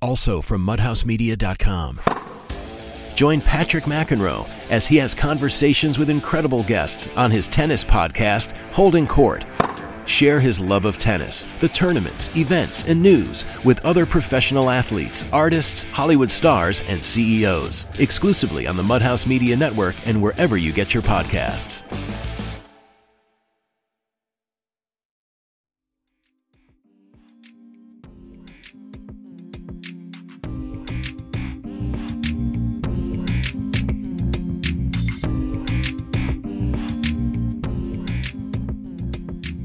also from MudhouseMedia.com. Join Patrick McEnroe as he has conversations with incredible guests on his tennis podcast, Holding Court. Share his love of tennis, the tournaments, events, and news with other professional athletes, artists, Hollywood stars, and CEOs, exclusively on the Mudhouse Media Network and wherever you get your podcasts.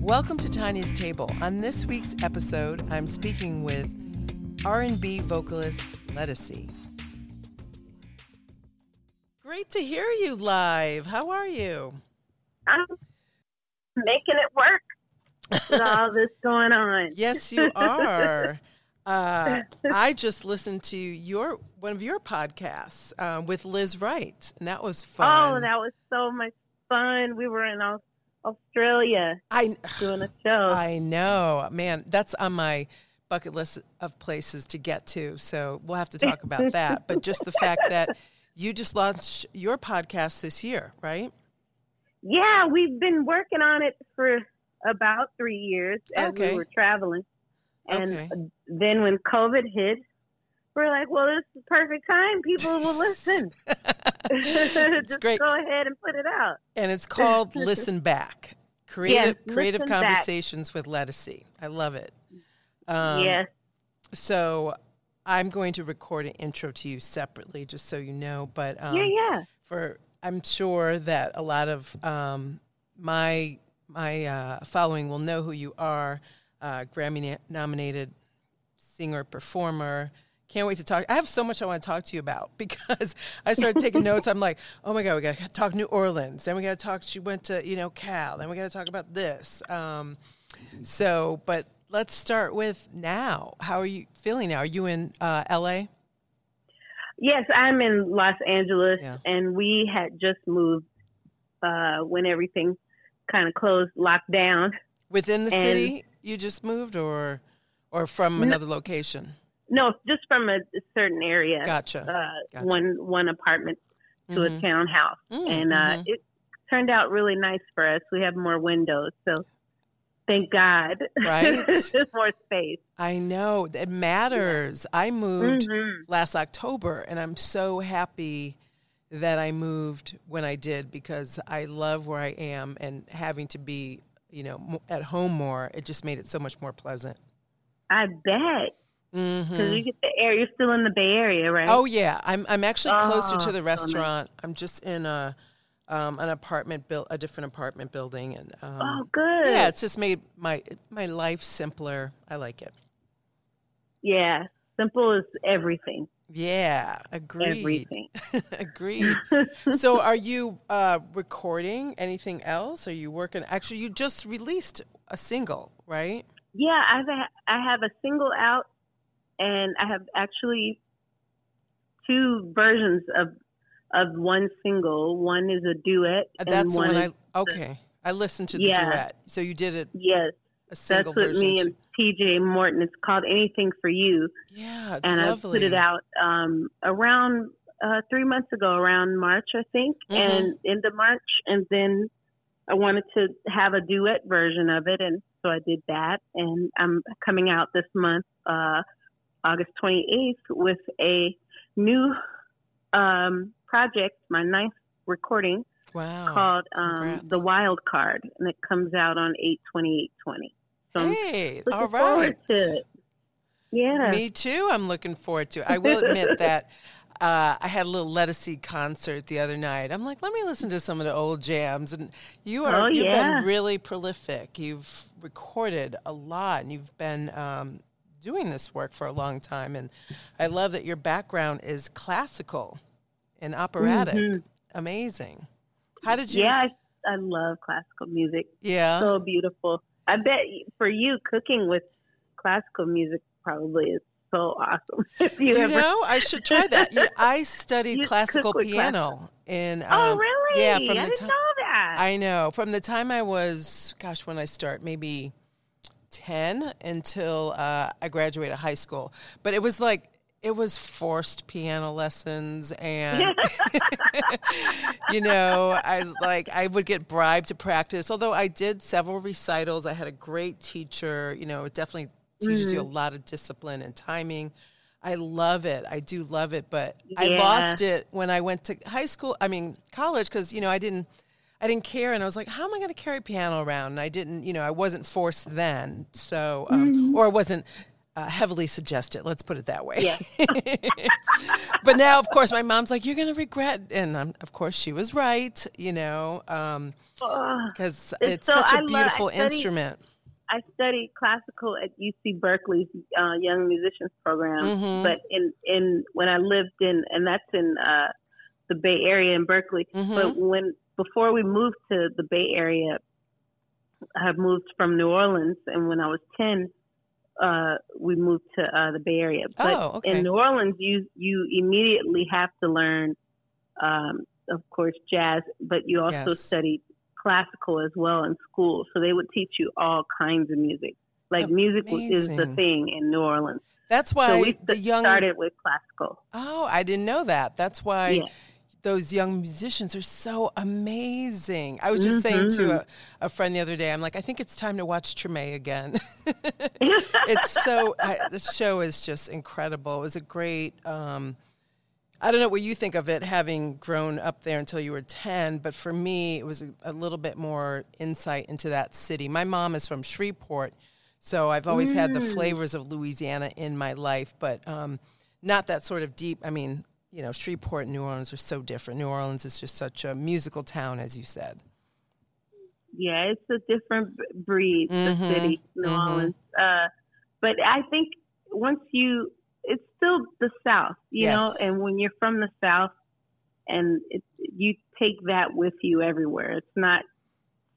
Welcome to Tanya's Table. On this week's episode, I'm speaking with R&B vocalist Ledisi. Great to hear you live. How are you? I'm making it work with all this going on. Yes, you are. I just listened to one of your podcasts with Liz Wright, and that was fun. Oh, that was so much fun. We were in Australia doing a show. I know, man, that's on my bucket list of places to get to, so we'll have to talk about that. But just the fact that you just launched your podcast this year, right? Yeah, we've been working on it for about 3 years as we were traveling. And then when COVID hit, we're like, well, this is the perfect time. People will listen. Just great. Go ahead and put it out. And it's called Listen Back. Creative Conversations with Ledisi. I love it. Yes. So I'm going to record an intro to you separately, just so you know. But I'm sure that a lot of my following will know who you are. Grammy-nominated singer, performer. Can't wait to talk. I have so much I want to talk to you about because I started taking notes. I'm like, oh my God, we got to talk New Orleans. Then we got to talk, she went to, Cal. Then we got to talk about this. But let's start with now. How are you feeling now? Are you in LA? Yes, I'm in Los Angeles, and we had just moved when everything kind of closed, locked down. Within the city you just moved or from another location? No, just from a certain area. Gotcha. One apartment to a townhouse. And it turned out really nice for us. We have more windows, so thank God. Right? There's more space. I know. It matters. I moved last October, and I'm so happy that I moved when I did because I love where I am, and having to be, at home more, it just made it so much more pleasant. I bet. Because you get the air. You're still in the Bay Area, right? Oh yeah, I'm actually closer to the restaurant. So nice. I'm just in a different apartment building, and oh good. Yeah, it's just made my life simpler. I like it. Yeah, simple is everything. Yeah, agreed. Everything. Agreed. So, are you recording anything else? Are you working? Actually, you just released a single, right? Yeah, I have a single out. And I have actually two versions of one single. One is a duet. That's one I listened to the duet. So you did it. Yes. A single version. That's with me and PJ Morton. It's called Anything for You. Yeah, it's lovely. And I put it out around 3 months ago, around March, I think, and end of March. And then I wanted to have a duet version of it, and so I did that. And I'm coming out this month. August 28th with a new project, my ninth recording, called The Wild Card, and it comes out on 8/28/20. So I'm looking forward to it. Yeah. Me too, I'm looking forward to it. I will admit that I had a little Ledisi concert the other night. I'm like, let me listen to some of the old jams. And you've been really prolific. You've recorded a lot, and you've been doing this work for a long time, and I love that your background is classical and operatic. Amazing. How did you? Yeah, I love classical music. Yeah, so beautiful. I bet for you, cooking with classical music probably is so awesome. If you I should try that. I studied classical piano in. Oh, really? Yeah, I didn't know that. I know. From the time I was, when I start maybe 10 until I graduated high school. But it was like It was forced piano lessons, and, you know, I would get bribed to practice. Although I did several recitals. I had a great teacher. You know, it definitely teaches you a lot of discipline and timing. I love it. I do love it. But I lost it when I went to college, because, you know, I didn't care, and I was like, how am I going to carry piano around? And I didn't, you know, I wasn't forced then. So, or I wasn't heavily suggested, let's put it that way. Yeah. But now, of course, my mom's like, you're going to regret. And of course, she was right, you know, because it's so, such a beautiful instrument. I studied classical at UC Berkeley's Young Musicians Program. Mm-hmm. But when I lived and that's in the Bay Area in Berkeley. Mm-hmm. But before we moved to the Bay Area, I had moved from New Orleans. And when I was 10, we moved to the Bay Area. But in New Orleans, you immediately have to learn, of course, jazz, but you also study classical as well in school. So they would teach you all kinds of music. Like music is the thing in New Orleans. That's why started with classical. Oh, I didn't know that. That's why those young musicians are so amazing. I was just saying to a friend the other day, I'm like, I think it's time to watch Treme again. The show is just incredible. It was a great, I don't know what you think of it, having grown up there until you were 10, but for me, it was a little bit more insight into that city. My mom is from Shreveport, so I've always had the flavors of Louisiana in my life, but not that sort of deep, you know, Shreveport and New Orleans are so different. New Orleans is just such a musical town, as you said. Yeah, it's a different breed, the city, New Orleans. But I think it's still the South, you know, and when you're from the South, and you take that with you everywhere. It's not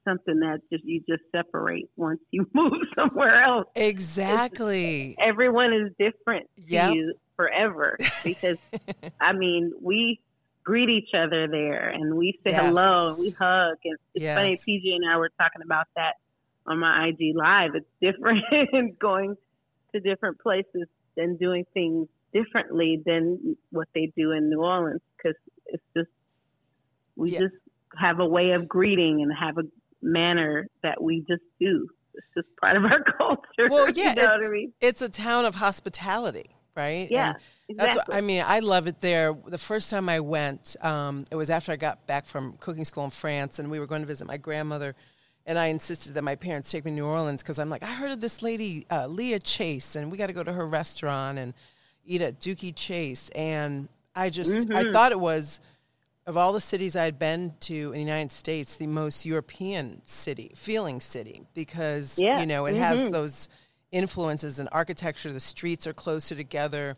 something that you just separate once you move somewhere else. Exactly. Everyone is different to you. Forever, because we greet each other there, and we say hello, and we hug, and it's funny, PJ and I were talking about that on my IG Live. It's different going to different places and doing things differently than what they do in New Orleans, because it's just we just have a way of greeting and have a manner that we just do. It's just part of our culture. Well, yeah, it's a town of hospitality. Right? Yeah, exactly. That's I love it there. The first time I went, it was after I got back from cooking school in France, and we were going to visit my grandmother, and I insisted that my parents take me to New Orleans, because I'm like, I heard of this lady, Leah Chase, and we got to go to her restaurant and eat at Dooky Chase. And I just, I thought it was, of all the cities I had been to in the United States, the most European feeling city, because, you know, it has those influences in architecture. The streets are closer together,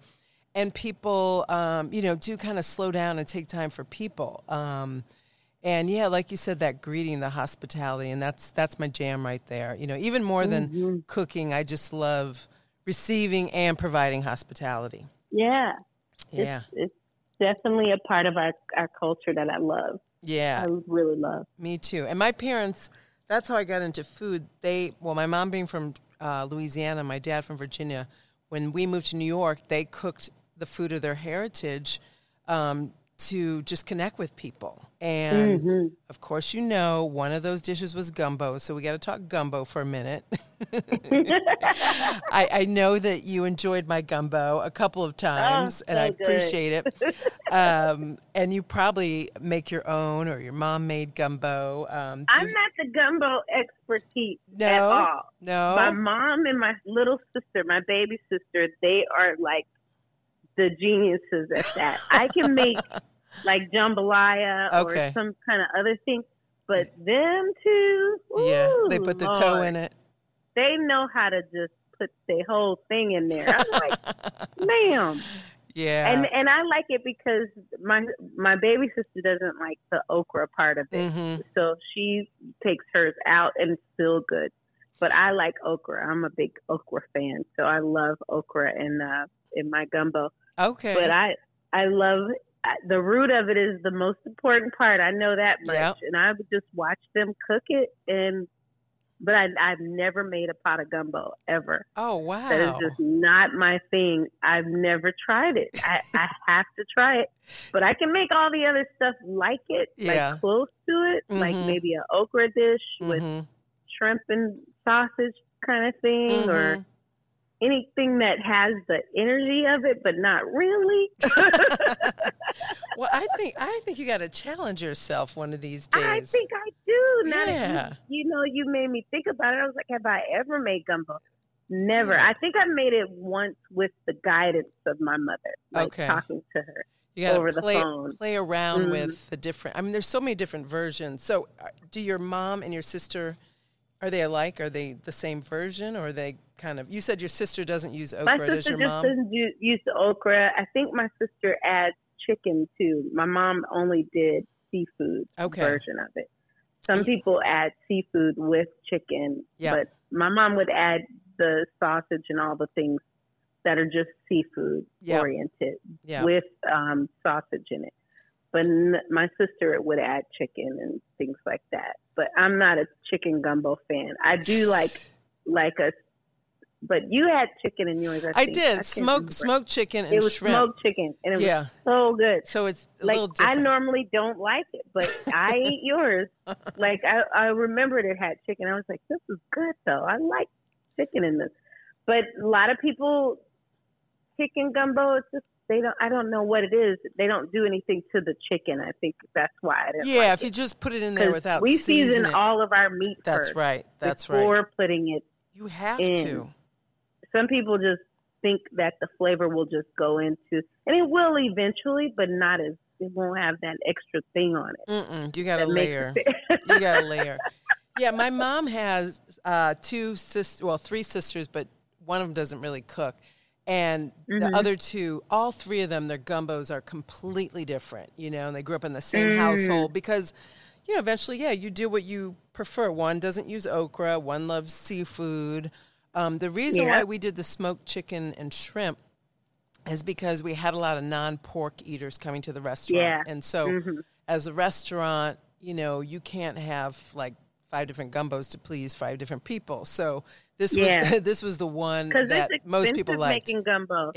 and people, you know, do kind of slow down and take time for people. And yeah, like you said, that greeting, the hospitality, and that's my jam right there. You know, even more than cooking, I just love receiving and providing hospitality. Yeah, yeah, it's definitely a part of our culture that I love. Yeah, I really love. Me too. And my parents, that's how I got into food. My mom being from Louisiana, my dad from Virginia, when we moved to New York, they cooked the food of their heritage to just connect with people. And of course, you know, one of those dishes was gumbo. So we got to talk gumbo for a minute. I know that you enjoyed my gumbo a couple of times, and I appreciate it. And you probably make your own, or your mom made gumbo. I'm not the gumbo expertise at all. No, my mom and my little sister, my baby sister, they are like the geniuses at that. I can make like jambalaya or some kind of other thing, but them two, they put their toe in it. They know how to just put the whole thing in there. I'm like, ma'am. Yeah. And I like it because my baby sister doesn't like the okra part of it. Mm-hmm. So she takes hers out, and it's still good. But I like okra. I'm a big okra fan. So I love okra in my gumbo. Okay. But I love the root of it is the most important part. I know that much. Yep. And I would just watch them cook it, and But I've never made a pot of gumbo, ever. Oh, wow. That is just not my thing. I've never tried it. I have to try it. But I can make all the other stuff like it, like close to it, like maybe an okra dish with shrimp and sausage kind of thing, or anything that has the energy of it, but not really. Well, I think you got to challenge yourself one of these days. I think I do. Now that you made me think about it. I was like, have I ever made gumbo? Never. Yeah. I think I made it once with the guidance of my mother, talking to her over the phone. Play around with the different. I mean, there's so many different versions. So, do your mom and your sister? Are they alike? Are they the same version, or are they kind of? You said your sister doesn't use okra. Does your mom? My sister just use the okra. I think my sister adds chicken too. My mom only did seafood version of it. Some people add seafood with chicken, but my mom would add the sausage and all the things that are just seafood oriented with sausage in it. But my sister would add chicken and things like that. But I'm not a chicken gumbo fan. I do like but you had chicken in yours. I did. Smoked chicken and shrimp. It was smoked chicken, and it was so good. So it's a little different. I normally don't like it, but I ate yours. Like, I remembered it had chicken. I was like, this is good, though. I like chicken in this. But a lot of people, chicken gumbo, it's just, I don't know what it is. They don't do anything to the chicken. I think that's why I didn't like it. Yeah, if you just put it in there without seasoning. We season all of our meat first. That's right. Before putting it in. You have to. Some people just think that the flavor will just go into, and it will eventually, but not as, it won't have that extra thing on it. You got a layer. You got a layer. Yeah, my mom has three sisters, but one of them doesn't really cook. And the other two, all three of them, their gumbos are completely different, and they grew up in the same household because, eventually, you do what you prefer. One doesn't use okra. One loves seafood. The reason why we did the smoked chicken and shrimp is because we had a lot of non-pork eaters coming to the restaurant. Yeah. And so as a restaurant, you can't have like 5 different gumbos to please 5 different people. So this was this was the one that most people liked. Making gumbo.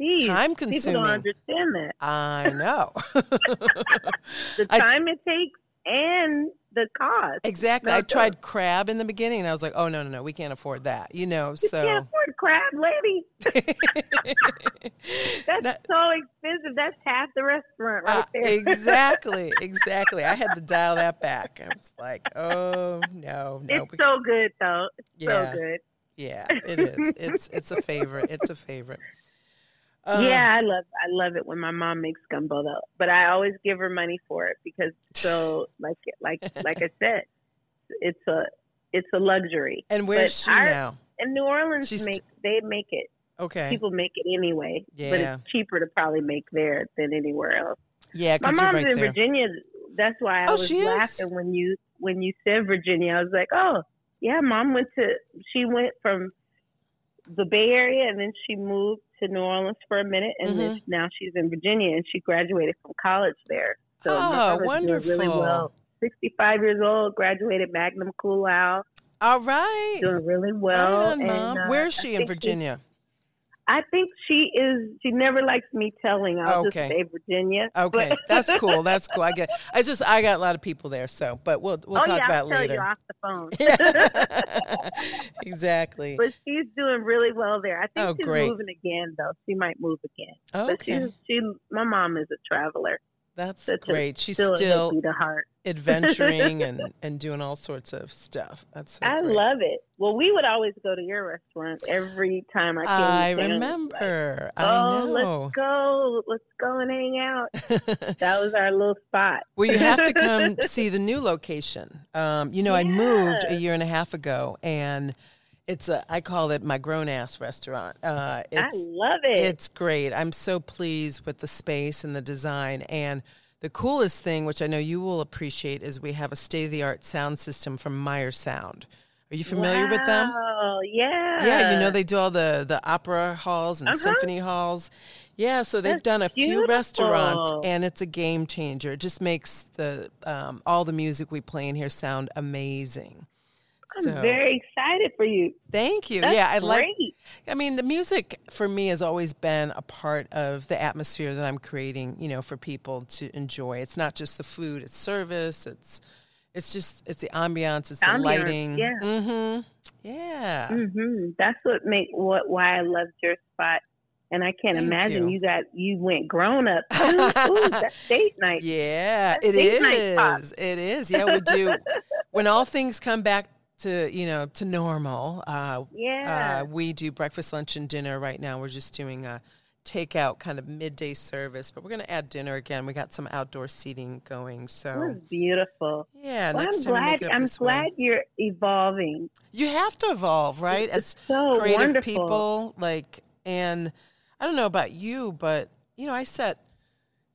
Jeez, time consuming. People don't understand that. I know. The time it takes and the cost. Exactly. I tried crab in the beginning, and I was like, "Oh no, we can't afford that." You can't afford crab, lady. That's so expensive. That's half the restaurant right there. Exactly. I had to dial that back. I was like, "Oh no." It's so good though. It's so good. Yeah, it is. It's a favorite. It's a favorite. I love it when my mom makes gumbo though, but I always give her money for it because like I said, it's a luxury. And where's she now? In New Orleans, they make it. Okay, people make it anyway, but it's cheaper to probably make there than anywhere else. Yeah, my mom's in Virginia. That's why I was laughing when you said Virginia. I was like, oh yeah, mom went from the Bay Area and then she moved to New Orleans for a minute, and then now she's in Virginia, and she graduated from college there. So wonderful! Really well. 65 years old, graduated magna cum laude. All right, doing really well. Right on, Mom. Where is she in Virginia? I think she is. She never likes me telling. I'll just say Virginia. Okay, that's cool. That's cool. I got a lot of people there. So, but we'll talk about it later. I'll tell you off the phone. Exactly. But she's doing really well there. I think she's moving again, though. She might move again. Okay. But my mom is a traveler. That's great. She's still adventuring and doing all sorts of stuff. That's so great. I love it. Well, we would always go to your restaurant every time I came. I remember. Like, I know. Let's go and hang out. That was our little spot. Well, you have to come see the new location. I moved a year and a half ago, and it's I call it my grown-ass restaurant. I love it. It's great. I'm so pleased with the space and the design. And the coolest thing, which I know you will appreciate, is we have a state-of-the-art sound system from Meyer Sound. Are you familiar with them? Oh, yeah. Yeah, they do all the opera halls and symphony halls. Yeah, so they've done a few restaurants, and it's a game changer. It just makes all the music we play in here sound amazing. I'm very excited for you. Thank you. That's great. I mean, the music for me has always been a part of the atmosphere that I'm creating, you know, for people to enjoy. It's not just the food, it's service, it's the ambiance, it's the lighting. Yeah. Mm-hmm. Yeah. Mm-hmm. That's what why I loved your spot. And I can't imagine you went grown up. Ooh, that's date night. Yeah, that's it is. Yeah, we do. When all things come back to, you know, to normal, we do breakfast, lunch, and dinner right now. We're just doing a takeout kind of midday service, but we're going to add dinner again. We got some outdoor seating going. So that's beautiful. Yeah. Well, I'm glad you're evolving. You have to evolve, right? It's so creative wonderful. People, like, and I don't know about you, but, you know, I set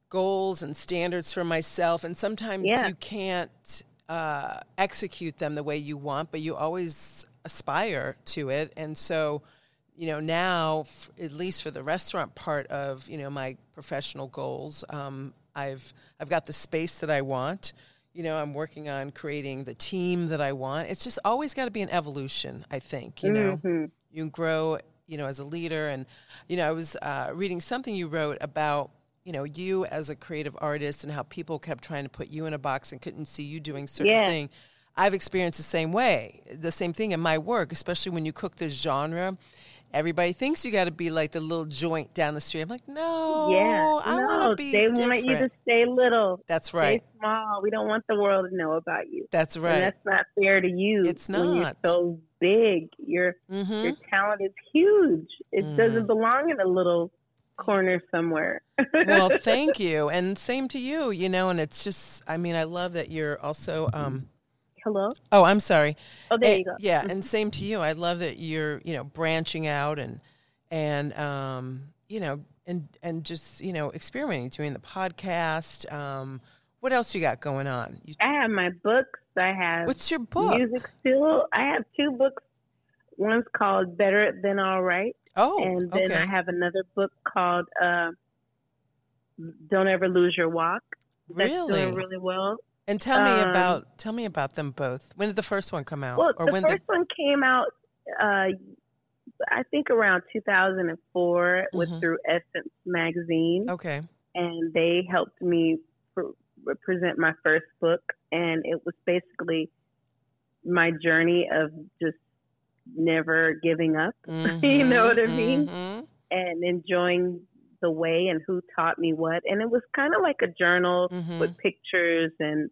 goals and standards for myself, and sometimes you can't execute them the way you want, but you always aspire to it. And so, you know, now, at least for the restaurant part of, you know, my professional goals, I've got the space that I want. You know, I'm working on creating the team that I want. It's just always got to be an evolution, I think, you know. You can grow, you know, as a leader. And, you know, I was reading something you wrote about, you know, you as a creative artist and how people kept trying to put you in a box and couldn't see you doing certain thing. I've experienced the same thing in my work, especially when you cook this genre. Everybody thinks you got to be like the little joint down the street. I'm like, I want to be different. Want you to stay little. That's right. Stay small. We don't want the world to know about you. That's right. And that's not fair to you. It's not. When you're so big, your talent is huge. It doesn't belong in a little corner somewhere. Well, thank you. And same to you, you know, and it's just, I mean, I love that you're also, Hello? Oh, I'm sorry. Oh, there you go. Yeah, and same to you. I love that you're, you know, branching out and you know, and just, you know, experimenting, doing the podcast. What else you got going on? I have my books. I have. What's your book? Music still. I have two books. One's called Better Than All Right. Oh, and then I have another book called Don't Ever Lose Your Walk. That's doing really well. And tell me about them both. When did the first one come out? Well, the first one came out, I think around 2004. It was through Essence magazine. Okay. And they helped me present my first book. And it was basically my journey of just never giving up. You know what I mean? And enjoying the way and who taught me what. And it was kind of like a journal with pictures and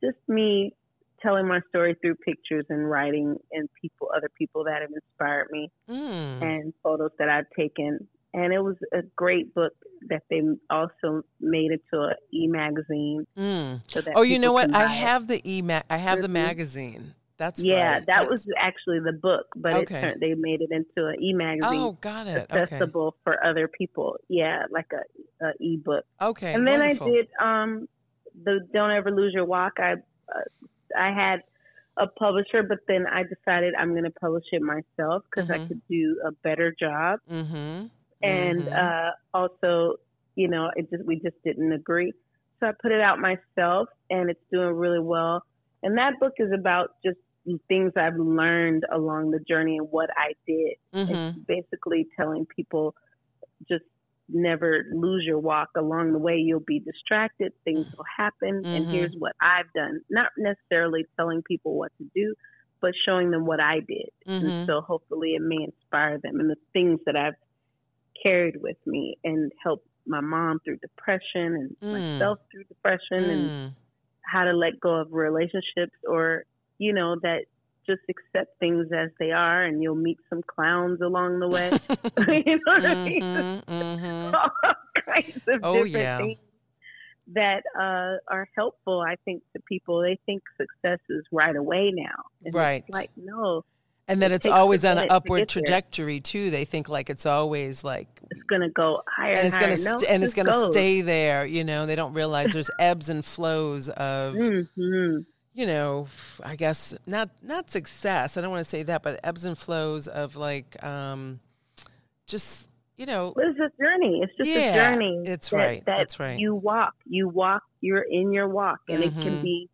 just me telling my story through pictures and writing and other people that have inspired me and photos that I've taken. And it was a great book that they also made it to an e-magazine. So that you know what? I have the magazine. That's right. That was actually the book, but they made it into an e-magazine. Oh, got it. Accessible for other people. Yeah, like a e-book. Okay, and then wonderful. I did the Don't Ever Lose Your Walk. I had a publisher, but then I decided I'm going to publish it myself because I could do a better job. And also, you know, we just didn't agree. So I put it out myself, and it's doing really well. And that book is about just things I've learned along the journey and what I did. It's basically telling people just never lose your walk. Along the way, you'll be distracted. Things will happen. And here's what I've done. Not necessarily telling people what to do, but showing them what I did. And so hopefully it may inspire them. And the things that I've carried with me and helped my mom through depression and myself through depression and how to let go of relationships, or, you know, that just accept things as they are, and you'll meet some clowns along the way. You know what I mean? All kinds of different things that are helpful, I think, to people. They think success is right away now. And it's like, no. And that it's always on an upward trajectory too. They think like it's always like it's going to go higher and higher. It's going to stay there. You know, they don't realize there's ebbs and flows of, you know, I guess not success. I don't want to say that, but ebbs and flows of like, just, you know, it's a journey. It's just a journey. That's right. You walk. You're in your walk, and it can be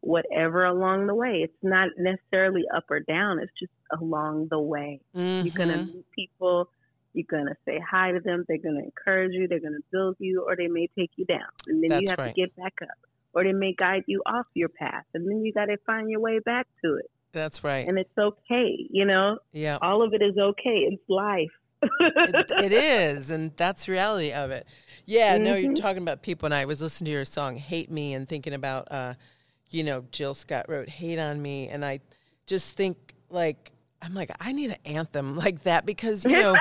whatever along the way. It's not necessarily up or down. It's just along the way. Mm-hmm. You're going to meet people. You're going to say hi to them. They're going to encourage you. They're going to build you, or they may take you down. And then you have to get back up. Or they may guide you off your path. And then you got to find your way back to it. That's right. And it's okay, you know? Yeah. All of it is okay. It's life. It is, and that's the reality of it. Yeah, mm-hmm. No, you're talking about people, and I was listening to your song, Hate Me, and thinking about, Jill Scott wrote Hate on Me, and I just think, I need an anthem like that, because, I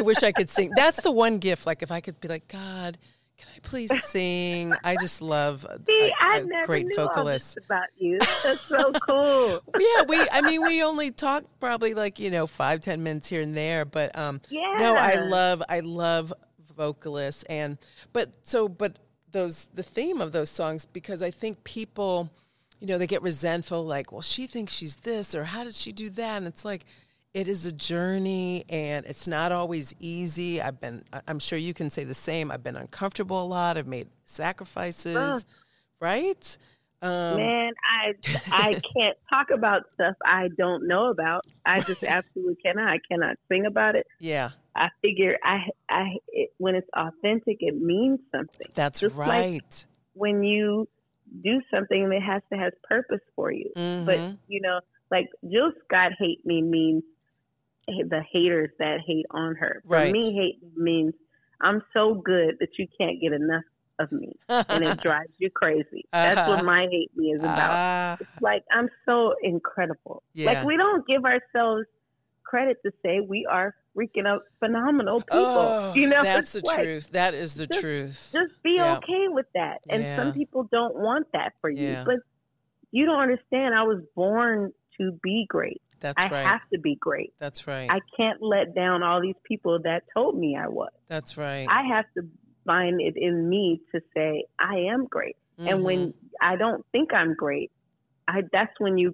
wish I could sing. That's the one gift, if I could be like, God, can I please sing? I just love a great vocalist. See, I never knew all this about you. That's so cool. Yeah, we only talked probably 5-10 minutes here and there, but no, I love vocalists, but the theme of those songs, because I think people, they get resentful, well, she thinks she's this, or how did she do that? And it's it is a journey, and it's not always easy. I'm sure you can say the same. I've been uncomfortable a lot. I've made sacrifices, right? Man, I can't talk about stuff I don't know about. I just absolutely cannot. I cannot sing about it. Yeah. I figure when it's authentic, it means something. That's just right. When you do something, it has to have purpose for you. Mm-hmm. But, Jill Scott Hate Me means the haters that hate on her. For me, hate means I'm so good that you can't get enough of me, and it drives you crazy. Uh-huh. That's what my hate me is about. It's I'm so incredible. Yeah. We don't give ourselves credit to say we are freaking up phenomenal people. Oh, that's the truth. That is the truth. Just be okay with that. And some people don't want that for you, but you don't understand. I was born to be great. That's right. I have to be great. That's right. I can't let down all these people that told me I was. That's right. I have to find it in me to say I am great. Mm-hmm. And when I don't think I'm great, that's when you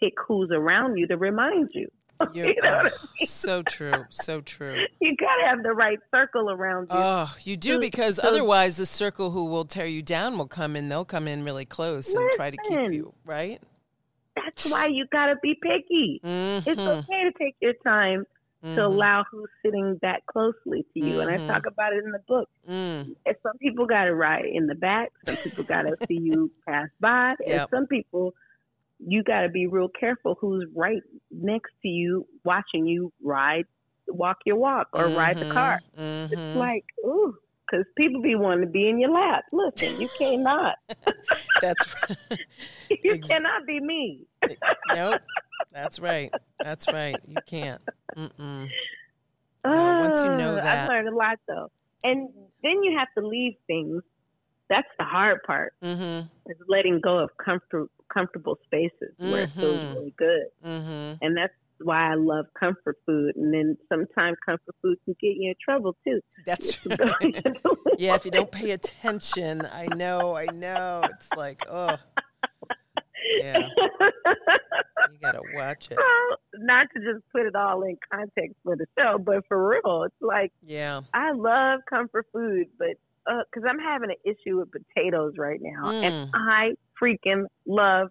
pick who's around you to remind you. You know what I mean? So true. So true. You got to have the right circle around you. Oh, you do, because otherwise the circle who will tear you down will come in. They'll come in really close and try to keep you, right? That's why you got to be picky. Mm-hmm. It's okay to take your time to allow who's sitting that closely to you. Mm-hmm. And I talk about it in the book. Mm. And some people got to ride in the back. Some people got to see you pass by. Yep. And some people, you got to be real careful who's right next to you, watching you walk your walk, or ride the car. Mm-hmm. It's ooh. Because people be wanting to be in your lap. Listen, you cannot. That's right. You cannot be me. Nope. That's right. That's right. You can't. Mm-mm. No, once you know that. I've learned a lot, though. And then you have to leave things. That's the hard part. Mm-hmm. Is letting go of comfortable spaces where it feels really good. Mm-hmm. And that's why I love comfort food, and then sometimes comfort food can get you in trouble too. That's right. Yeah, if you don't pay attention. I know. It's oh. Yeah. You gotta watch it. Well, not to just put it all in context for the show, but for real, it's yeah. I love comfort food, but because I'm having an issue with potatoes right now, and I freaking love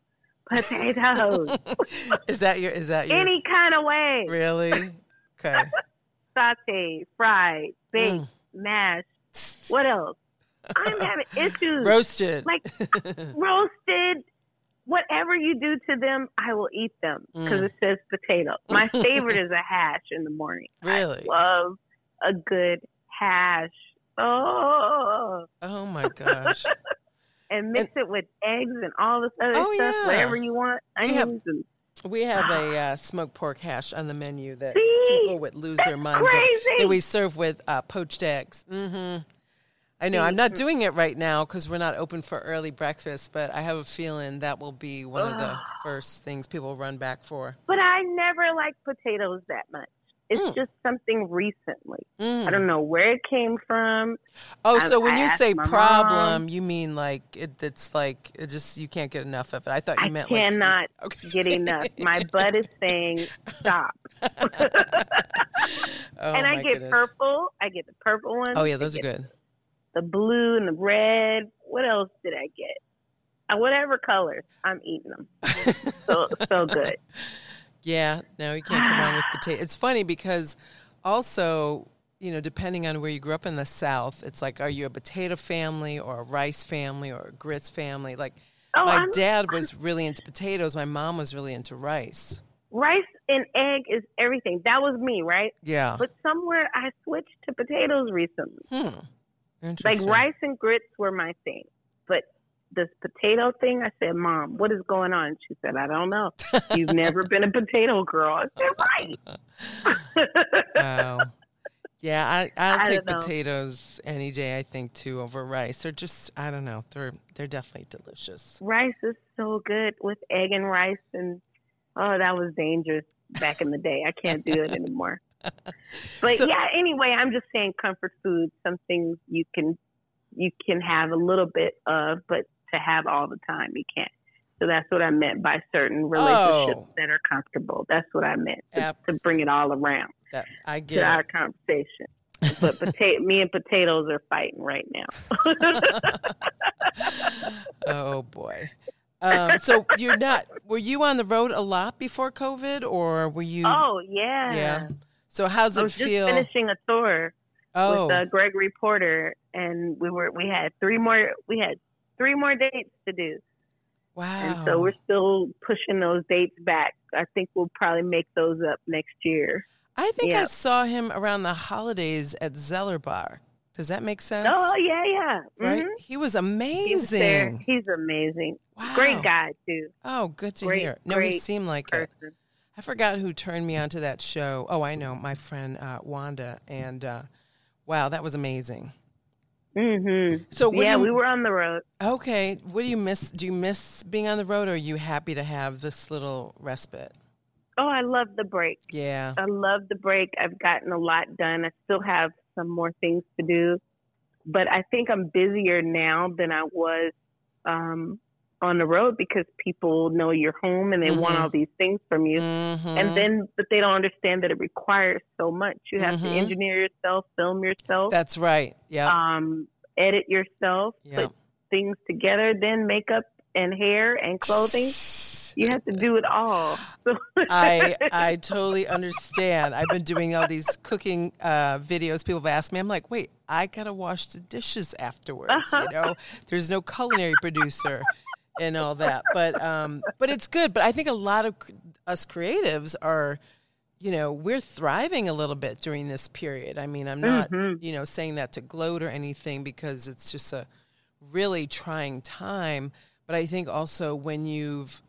potatoes. Is that your any kind of way? Really? Okay. Saute, fried, baked, mashed. What else? I'm having issues. Roasted. Roasted. Whatever you do to them, I will eat them because it says potato. My favorite is a hash in the morning. Really? I love a good hash. Oh my gosh. And mix it with eggs and all this other stuff, whatever you want. We have a smoked pork hash on the menu that people would lose their minds on, that we serve with poached eggs. Mm-hmm. I know. I'm not doing it right now because we're not open for early breakfast, but I have a feeling that will be one of the first things people run back for. But I never liked potatoes that much. It's just something recently. Mm. I don't know where it came from. Oh, so when you say problem, you mean it's just you can't get enough of it. I thought you meant I cannot get enough. My butt is saying stop. And I get purple. I get the purple ones. Oh, yeah, those are good. The blue and the red. What else did I get? whatever colors, I'm eating them. So good. Yeah, no, you can't go wrong with potato. It's funny because also, you know, depending on where you grew up in the South, it's like, are you a potato family or a rice family or a grits family? Like, my dad was really into potatoes. My mom was really into rice. Rice and egg is everything. That was me, right? Yeah. But somewhere I switched to potatoes recently. Interesting. Like, rice and grits were my thing. But this potato thing, I said, Mom, what is going on? She said, I don't know. You've never been a potato girl. I said, right. Wow. Yeah, I'll take potatoes any day, I think, too, over rice. They're just, I don't know, they're definitely delicious. Rice is so good with egg and rice, and oh, that was dangerous back in the day. I can't do it anymore. But anyway, I'm just saying comfort food, some things you can have a little bit of, but to have all the time, you can't. So that's what I meant by certain relationships that are comfortable. That's what I meant, to bring it all around. Our conversation. But me and potatoes are fighting right now. Oh, boy. So were you on the road a lot before COVID, or were you? Oh, yeah. Yeah. So how's it feel? I was just finishing a tour with Gregory Porter, and we had 3 more dates to do. Wow. And so we're still pushing those dates back. I think we'll probably make those up next year. I think I saw him around the holidays at Zeller Bar. Does that make sense? Oh, yeah, yeah. Mm-hmm. Right? He was amazing. He was there. He's amazing. Wow. Great guy, too. Oh, good to hear. No, he seemed like it. I forgot who turned me onto that show. Oh, I know. My friend, Wanda. And, wow, that was amazing. Mm-hmm. So we were on the road. Okay. What do you miss? Do you miss being on the road, or are you happy to have this little respite? Oh, I love the break. Yeah. I love the break. I've gotten a lot done. I still have some more things to do. But I think I'm busier now than I was on the road, because people know you're home and they want all these things from you. Mm-hmm. And then, but they don't understand that it requires so much. You have to engineer yourself, film yourself. That's right. Yeah. Edit yourself, put things together, then makeup and hair and clothing. You have to do it all. I totally understand. I've been doing all these cooking videos. People have asked me. I'm like, wait, I got to wash the dishes afterwards. You know, there's no culinary producer and all that. But it's good. But I think a lot of us creatives are, you know, we're thriving a little bit during this period. I mean, I'm not, you know, saying that to gloat or anything, because it's just a really trying time. But I think also when you've,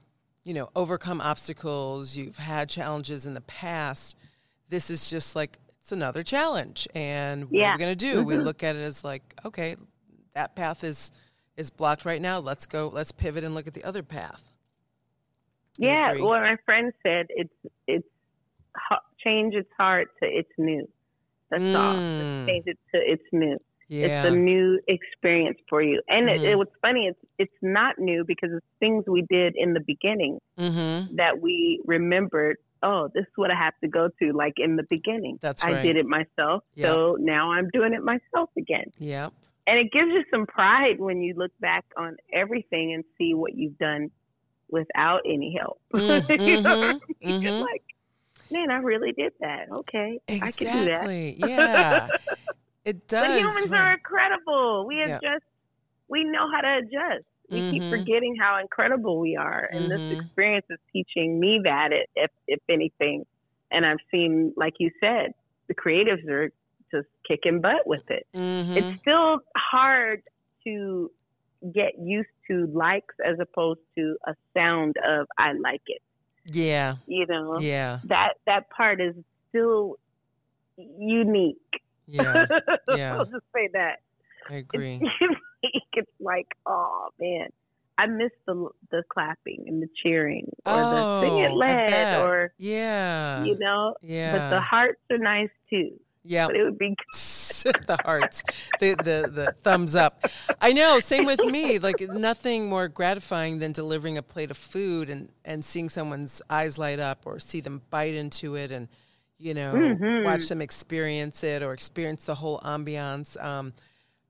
you know, overcome obstacles, you've had challenges in the past, this is just like, it's another challenge. And what are we going to do? We look at it as like, okay, that path is blocked right now. Let's go, let's pivot and look at the other path. Yeah. Well, my friend said it's change. It's hard to it's new. That's all. Just change it to it's new. Yeah. It's a new experience for you. And it was funny. It's not new, because it's things we did in the beginning that we remembered, oh, this is what I have to go to, like in the beginning. That's right. I did it myself, so now I'm doing it myself again. Yeah. And it gives you some pride when you look back on everything and see what you've done without any help. You know what I mean? You're like, man, I really did that. Okay, exactly. I can do that. Exactly, yeah. It does. But humans are incredible. We adjust. Yeah. We know how to adjust. We keep forgetting how incredible we are. And this experience is teaching me that, if anything. And I've seen, like you said, the creatives are just kicking butt with it. It's still hard to get used to likes as opposed to a sound of I like it. Yeah. You know? Yeah. That part is still unique. Yeah, yeah. I'll just say that. I agree. It's like, oh man, I miss the clapping and the cheering, or the sing it loud, or you know. Yeah. But the hearts are nice too. Yeah. But it would be the hearts, the thumbs up. I know. Same with me. Like, nothing more gratifying than delivering a plate of food and seeing someone's eyes light up, or see them bite into it, and, you know, watch them experience it, or experience the whole ambiance.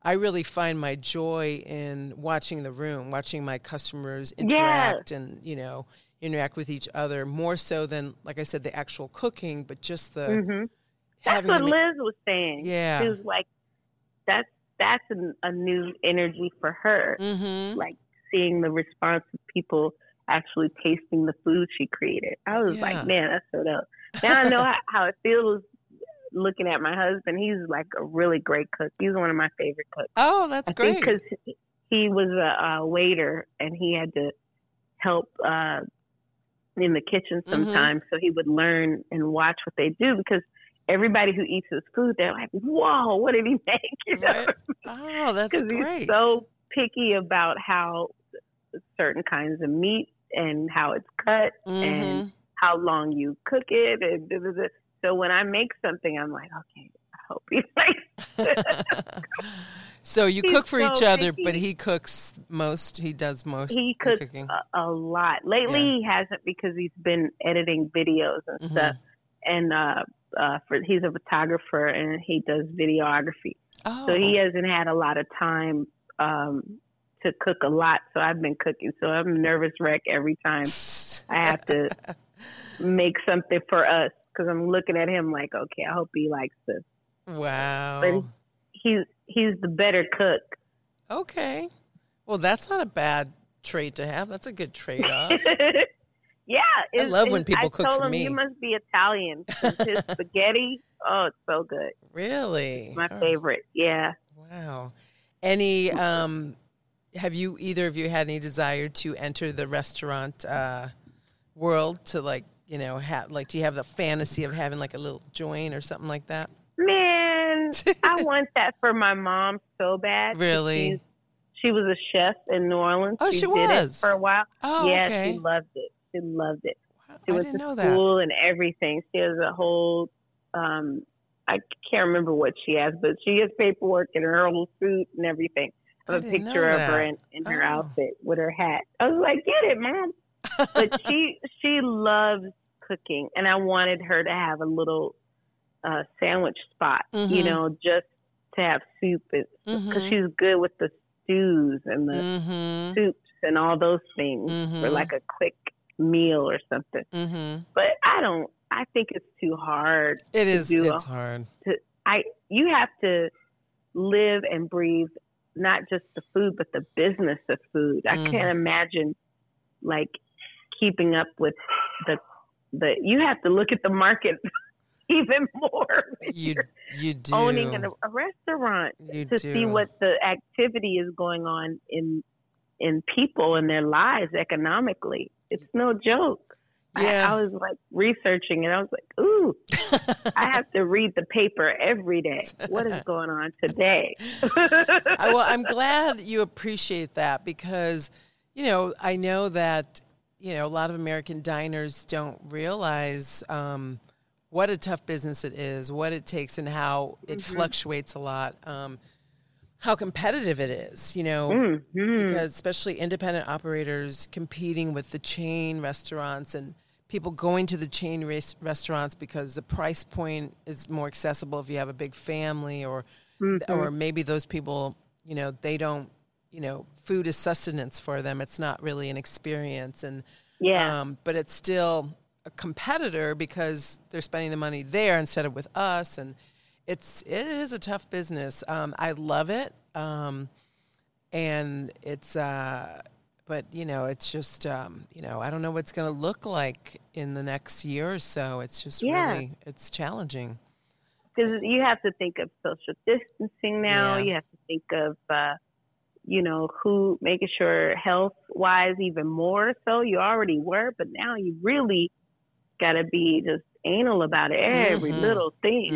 I really find my joy in watching the room, watching my customers interact and, you know, interact with each other more so than, like I said, the actual cooking, but just the having. That's what Liz was saying. Yeah. She was like, that's a new energy for her. Mm-hmm. Like seeing the response of people actually tasting the food she created. I was like, man, that's so dope. Now I know how it feels. Looking at my husband, he's like a really great cook. He's one of my favorite cooks. Oh, that's great. Because he was a waiter and he had to help in the kitchen sometimes. Mm-hmm. So he would learn and watch what they do because everybody who eats his food, they're like, whoa, what did he make? You know? Right. Oh, that's great. Because he's so picky about how certain kinds of meat and how it's cut and how long you cook it and da-da-da. So when I make something, I'm like, okay, I hope he likes it. So he's cook for so each other, picky. But he cooks most. He does most. He cooks a lot. Lately, he hasn't because he's been editing videos and stuff. And he's a photographer and he does videography. Oh. So he hasn't had a lot of time to cook a lot. So I've been cooking. So I'm a nervous wreck every time I have to make something for us. Because I'm looking at him like, okay, I hope he likes this. Wow. But he's the better cook. Okay. Well, that's not a bad trait to have. That's a good trade-off. I love when people cook for me. I told him, you must be Italian. His spaghetti, oh, it's so good. Really? It's my favorite, yeah. Wow. Any, have you, either of you had any desire to enter the restaurant world to like, you know, like, do you have the fantasy of having like a little joint or something like that? Man, I want that for my mom so bad. Really? She was a chef in New Orleans. Oh, she was? Did it for a while. Oh, yeah, okay. She loved it. She loved it. Wow, she went to school and everything. She has a whole, I can't remember what she has, but she has paperwork and her whole suit and everything. I have a picture of her in her outfit with her hat. I was like, get it, Mom. But she loves cooking, and I wanted her to have a little sandwich spot, you know, just to have soup because she's good with the stews and the soups and all those things for like a quick meal or something. But I think it's too hard. It is. It's hard. You have to live and breathe not just the food, but the business of food. I can't imagine like keeping up with the you have to look at the market even more. You do owning a restaurant see what the activity is going on in people and their lives economically. It's no joke. Yeah. I was like researching and I was like, ooh, I have to read the paper every day. What is going on today? Well, I'm glad you appreciate that because, you know, I know that, you know, a lot of American diners don't realize what a tough business it is, what it takes, and how it fluctuates a lot, how competitive it is, you know, because especially independent operators competing with the chain restaurants and people going to the chain restaurants because the price point is more accessible if you have a big family or maybe those people, you know, they don't, you know, food is sustenance for them. It's not really an experience. And, but it's still a competitor because they're spending the money there instead of with us. And it is a tough business. I love it. And it's, but you know, it's just, you know, I don't know what's going to look like in the next year or so. It's just really, it's challenging. Because you have to think of social distancing now. You have to think of, you know, who making sure health wise even more so. You already were, but now you really got to be just anal about every little thing.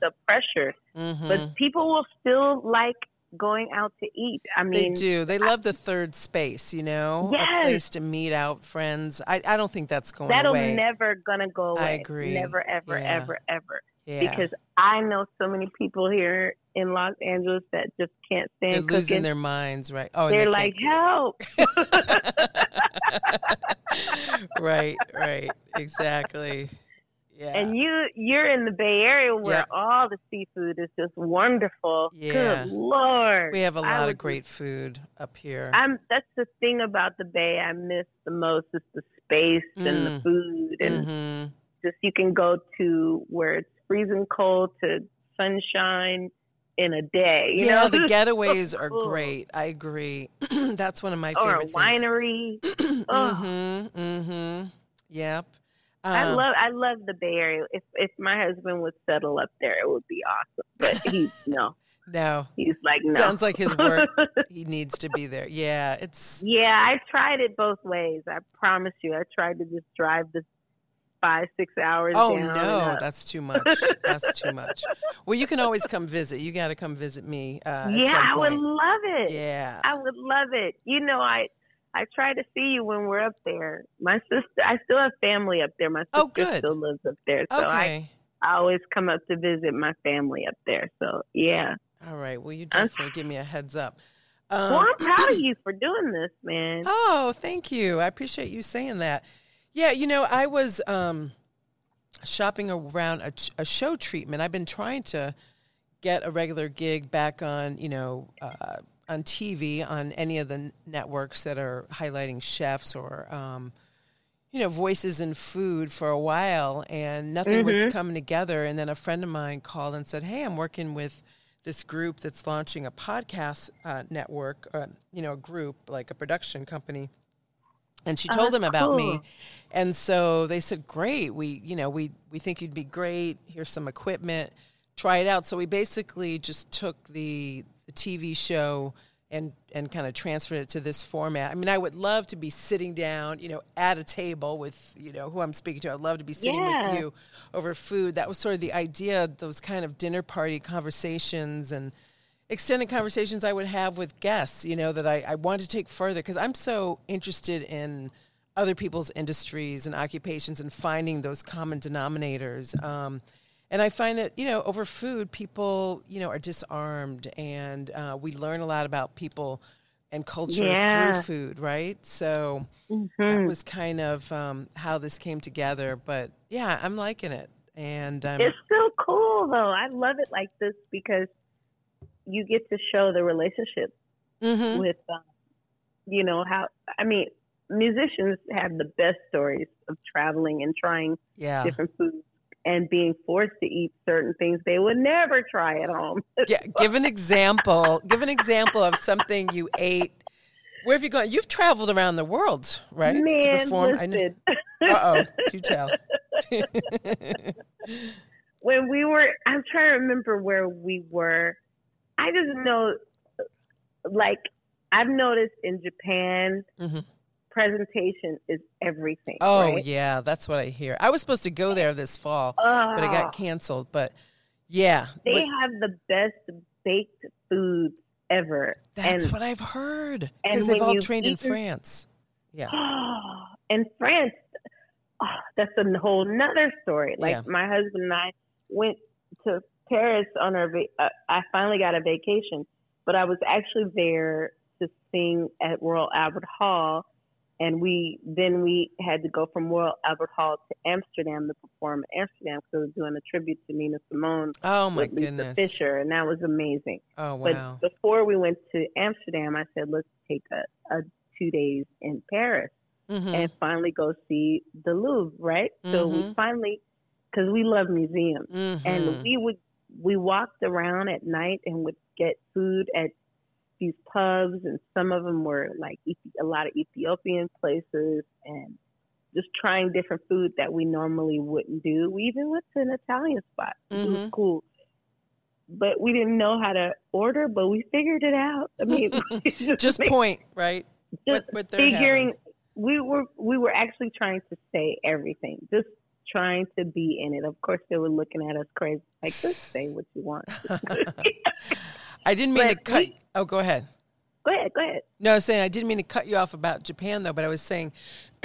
The pressure. But people will still like going out to eat. I mean, they do. They love the third space, you know, a place to meet out friends. I don't think that's going away. That'll never gonna go away. I agree. Never, ever, ever, ever. Yeah. Because I know so many people here in Los Angeles that just can't stand cooking. They're losing their minds, right? Oh, they're like, help! Right, exactly. Yeah. And you're in the Bay Area where all the seafood is just wonderful. Yeah. Good Lord. We have a lot of great food up here. That's the thing about the Bay I miss the most is the space and the food. And just you can go to where it's freezing cold to sunshine in a day. You know, the getaways are great. I agree. That's one of my favorite things. Or a winery. Yep. I love the Bay Area. If my husband would settle up there, it would be awesome. But he no. He's like no. Sounds like his work. He needs to be there. Yeah, I tried it both ways. I promise you, I tried to just drive the 5-6 hours. Oh down no, that's too much. That's too much. Well, you can always come visit. You got to come visit me. At some point. I would love it. Yeah, I would love it. You know, I try to see you when we're up there. My sister, I still have family up there. My sister still lives up there. So I always come up to visit my family up there. So, yeah. All right. Well, you definitely give me a heads up. Well, I'm proud of you for doing this, man. Oh, thank you. I appreciate you saying that. Yeah, I was shopping around a show treatment. I've been trying to get a regular gig back on, on TV, on any of the networks that are highlighting chefs or, voices in food for a while, and nothing was coming together. And then a friend of mine called and said, hey, I'm working with this group that's launching a podcast network, a group, like a production company. And she told them about me. And so they said, great, we think you'd be great. Here's some equipment. Try it out. So we basically just took the TV show and kind of transferred it to this format. I mean, I would love to be sitting down, at a table with, who I'm speaking to. I'd love to be sitting with you over food. That was sort of the idea, those kind of dinner party conversations and extended conversations I would have with guests, that I want to take further because I'm so interested in other people's industries and occupations and finding those common denominators. And I find that, over food, people, are disarmed and we learn a lot about people and culture through food, right? So that was kind of how this came together. But, yeah, I'm liking it. And it's so cool, though. I love it like this because you get to show the relationship with, musicians have the best stories of traveling and trying different foods. And being forced to eat certain things they would never try at home. Yeah, give an example. Give an example of something you ate. Where have you gone? You've traveled around the world, right? Man, to perform. Listen. Do tell. When we were, I'm trying to remember where we were. I just know, like, I've noticed in Japan, presentation is everything. Oh, right? Yeah, that's what I hear. I was supposed to go there this fall, but it got canceled. But yeah, they have the best baked food ever. That's what I've heard. Because they've all trained in France. Yeah, and France, that's a whole nother story. Like my husband and I went to Paris on our. I finally got a vacation, but I was actually there to sing at Royal Albert Hall. And we had to go from Royal Albert Hall to Amsterdam to perform in Amsterdam because we were doing a tribute to Nina Simone. Oh my goodness, Lisa Fisher, and that was amazing. Oh wow! But before we went to Amsterdam, I said let's take a 2 days in Paris and finally go see the Louvre, right? So we finally, because we love museums, and we walked around at night and would get food at these pubs, and some of them were like a lot of Ethiopian places, and just trying different food that we normally wouldn't do. We even went to an Italian spot. It was cool, but we didn't know how to order, but we figured it out. I mean, just point right. Just what figuring. Having. We were actually trying to say everything. Just trying to be in it. Of course, they were looking at us crazy. Like, just say what you want. I didn't mean to cut. Go ahead. Go ahead. No, I was saying I didn't mean to cut you off about Japan, though, but I was saying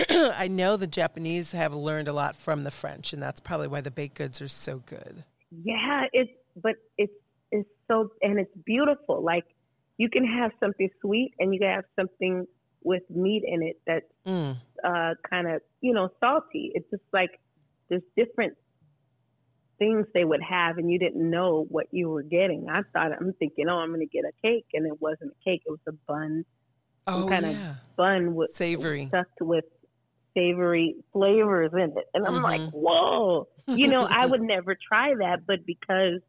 I know the Japanese have learned a lot from the French, and that's probably why the baked goods are so good. Yeah, it's so, and it's beautiful. Like, you can have something sweet, and you can have something with meat in it that's kind of, salty. It's just like there's different things they would have, and you didn't know what you were getting. I'm thinking, oh, I'm going to get a cake, and it wasn't a cake; it was a bun. Oh, kind of bun with savory, stuffed with savory flavors in it. And I'm like, whoa! You know, I would never try that, but because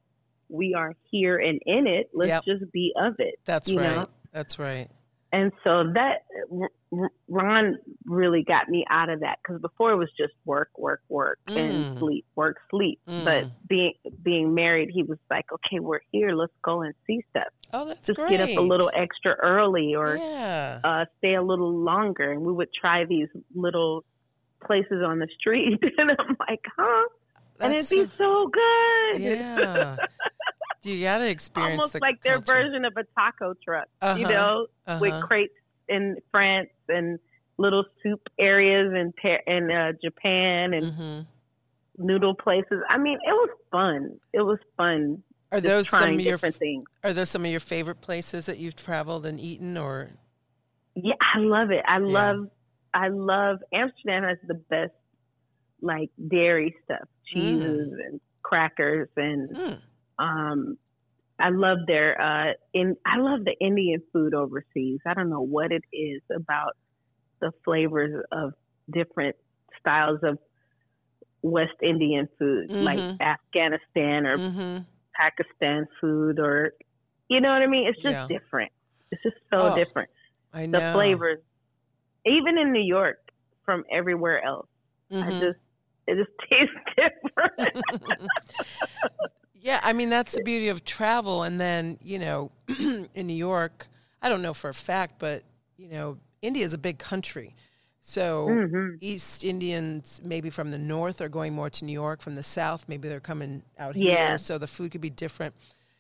we are here and in it, let's just be of it. That's right. Know? That's right. And so that Ron really got me out of that, because before it was just work and sleep. But being married, he was like, okay, we're here. Let's go and see stuff. Oh, that's just great. Just get up a little extra early or stay a little longer. And we would try these little places on the street. And I'm like, huh? That's, and it'd be so good. Yeah. You got to experience almost the like culture. Their version of a taco truck, you know, with crepes in France and little soup areas in Japan and noodle places. I mean, it was fun. It was fun. Are those some of your things? Are those some of your favorite places that you've traveled and eaten? Or yeah, I love it. I love Amsterdam has the best like dairy stuff, cheeses and crackers and. I love their, I love the Indian food overseas. I don't know what it is about the flavors of different styles of West Indian food, like Afghanistan or Pakistan food, or, you know what I mean? It's just different. It's just so different. I know. The flavors, even in New York from everywhere else, it just tastes different. Yeah, I mean, that's the beauty of travel. And then, you know, in New York, I don't know for a fact, but, you know, India is a big country. So East Indians, maybe from the north, are going more to New York. From the south, maybe they're coming out here. So the food could be different.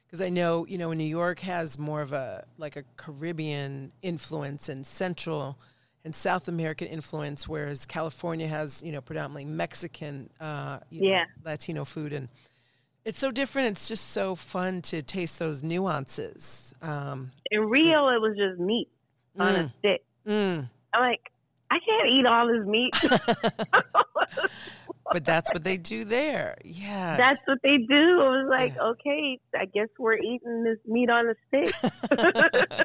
Because I know, you know, New York has more of a, like a Caribbean influence and Central and South American influence, whereas California has, you know, predominantly Mexican, know, Latino food and... It's so different. It's just so fun to taste those nuances. In Rio, it was just meat on a stick. I'm like, I can't eat all this meat. But that's what they do there. Yeah. That's what they do. It was like, okay, I guess we're eating this meat on a stick.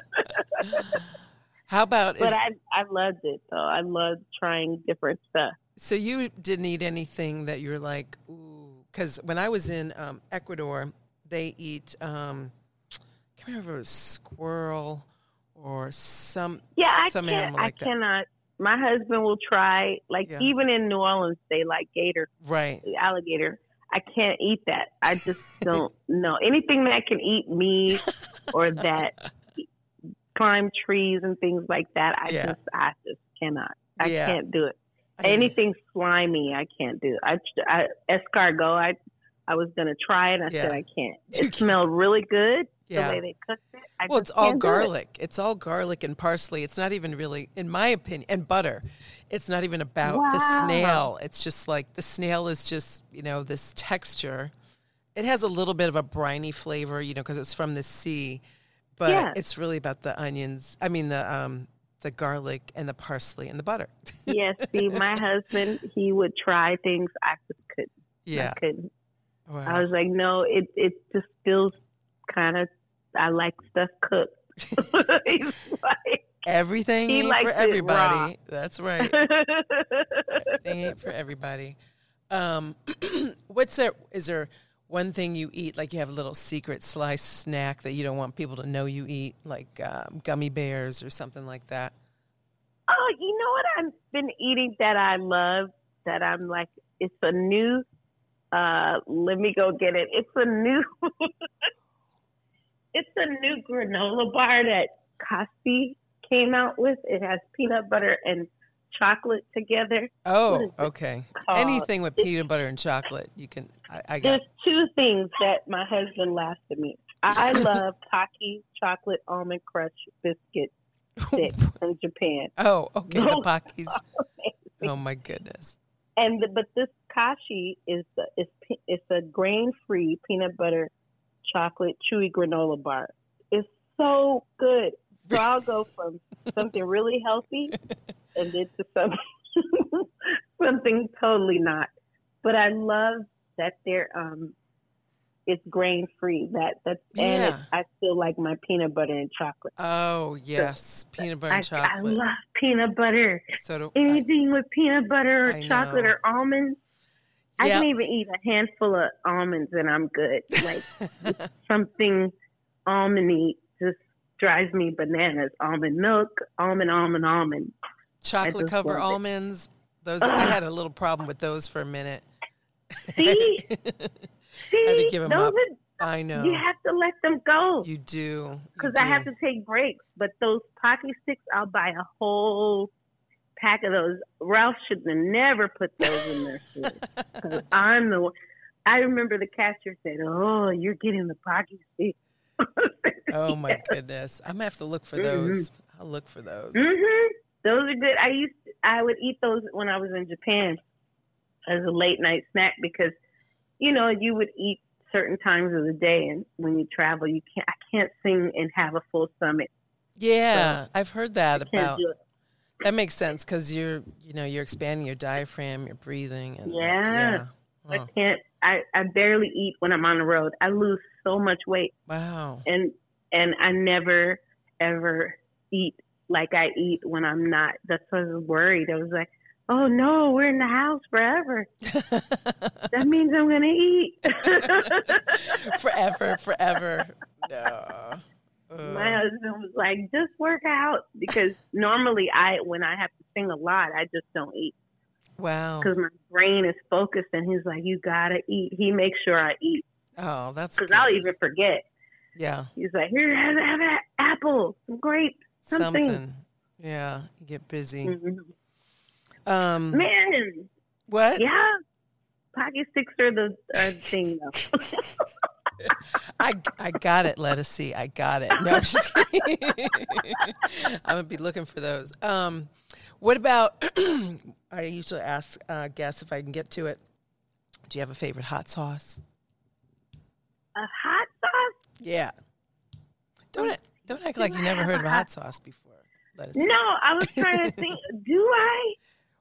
How about... But I loved it, though. I loved trying different stuff. So you didn't eat anything that you were like, ooh. Because when I was in Ecuador, they eat, I can't remember if it was squirrel or some animal like that. Yeah, I cannot. My husband will try, like even in New Orleans, they like gator. Right. Alligator. I can't eat that. I just don't know. Anything that can eat me or that climb trees and things like that, I just cannot. I can't do it. Anything slimy, I can't do. I escargot, I was going to try it. I said, I can't. It smelled really good the way they cooked it. It's all garlic. It's all garlic and parsley. It's not even really, in my opinion, and butter. It's not even about the snail. It's just like the snail is just, you know, this texture. It has a little bit of a briny flavor, you know, because it's from the sea. But it's really about the onions. I mean, the garlic and the parsley and the butter. Yes, see, my husband, he would try things I just couldn't. Yeah. I couldn't. Wow. I was like, no, it just feels kind of, I like stuff cooked. He's like, everything ain't for everybody. Raw. That's right. Everything ain't for everybody. Is there one thing you eat, like you have a little secret slice snack that you don't want people to know you eat, like gummy bears or something like that? Oh, you know what I've been eating that I love, that I'm like, it's a new, let me go get it. It's a new granola bar that Kashi came out with. It has peanut butter and chocolate together. Oh, okay. Anything with peanut butter and chocolate, you can. There's two things that my husband laughs at me. I love Pocky chocolate almond crush biscuit sticks from Japan. Oh, okay. Those the Pockies. Oh my goodness. And but this Kashi is a grain-free peanut butter chocolate chewy granola bar. It's so good. So I'll go from something really healthy and then to something totally not. But I love that there it's grain free. And I still like my peanut butter and chocolate. Oh yes, so, peanut butter and chocolate. I love peanut butter. So do anything with peanut butter or chocolate or almonds. Yep. I can even eat a handful of almonds and I'm good. Like something almondy just drives me bananas. Almond milk, almond. Chocolate covered almonds. Those I had a little problem with those for a minute. I had to give them up. I know. You have to let them go. You do. Because I have to take breaks. But those Pocky sticks, I'll buy a whole pack of those. Ralph should have never put those in their food. Because I'm the one. I remember the cashier said, "Oh, you're getting the Pocky sticks." Oh, my goodness. I'm going to have to look for those. Mm-hmm. I'll look for those. Mm-hmm. Those are good. I would eat those when I was in Japan as a late night snack because, you know, you would eat certain times of the day, and when you travel, I can't sing and have a full stomach. Yeah, so I've heard that about. That makes sense because you're expanding your diaphragm, you're breathing, and I can't. I barely eat when I'm on the road. I lose so much weight. Wow. And I never ever eat like I eat when I'm not. That's why I was worried. I was like, oh no, we're in the house forever. That means I'm going to eat. Forever. No. My husband was like, just work out. Because normally when I have to sing a lot, I just don't eat. Wow. Because my brain is focused and he's like, you got to eat. He makes sure I eat. Oh, that's good. Because I'll even forget. Yeah. He's like, here, have an apple, some grapes, something. Yeah, you get busy. Mm-hmm. Man, what? Yeah, Pocky sticks are the thing, though. I got it, Ledisi. I got it. No, I'm just kidding. I'm gonna be looking for those. What about? I usually ask guests if I can get to it. Do you have a favorite hot sauce? A hot sauce? Yeah. Don't act like you never heard of hot sauce before. No, I was trying to think. Do I?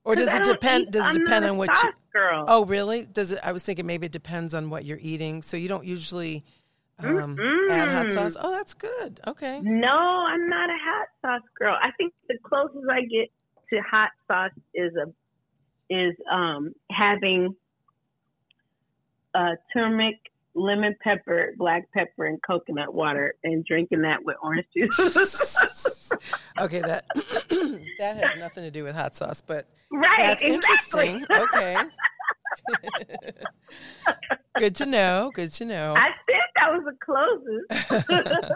Or does it depend? Does it depend on what you? Girl. Oh, really? Does it? I was thinking maybe it depends on what you're eating. So you don't usually add hot sauce. Oh, that's good. Okay. No, I'm not a hot sauce girl. I think the closest I get to hot sauce is having turmeric, lemon pepper, black pepper, and coconut water, and drinking that with orange juice. Okay, that has nothing to do with hot sauce, but right, that's exactly. Interesting. Okay, good to know. I think that was the closest.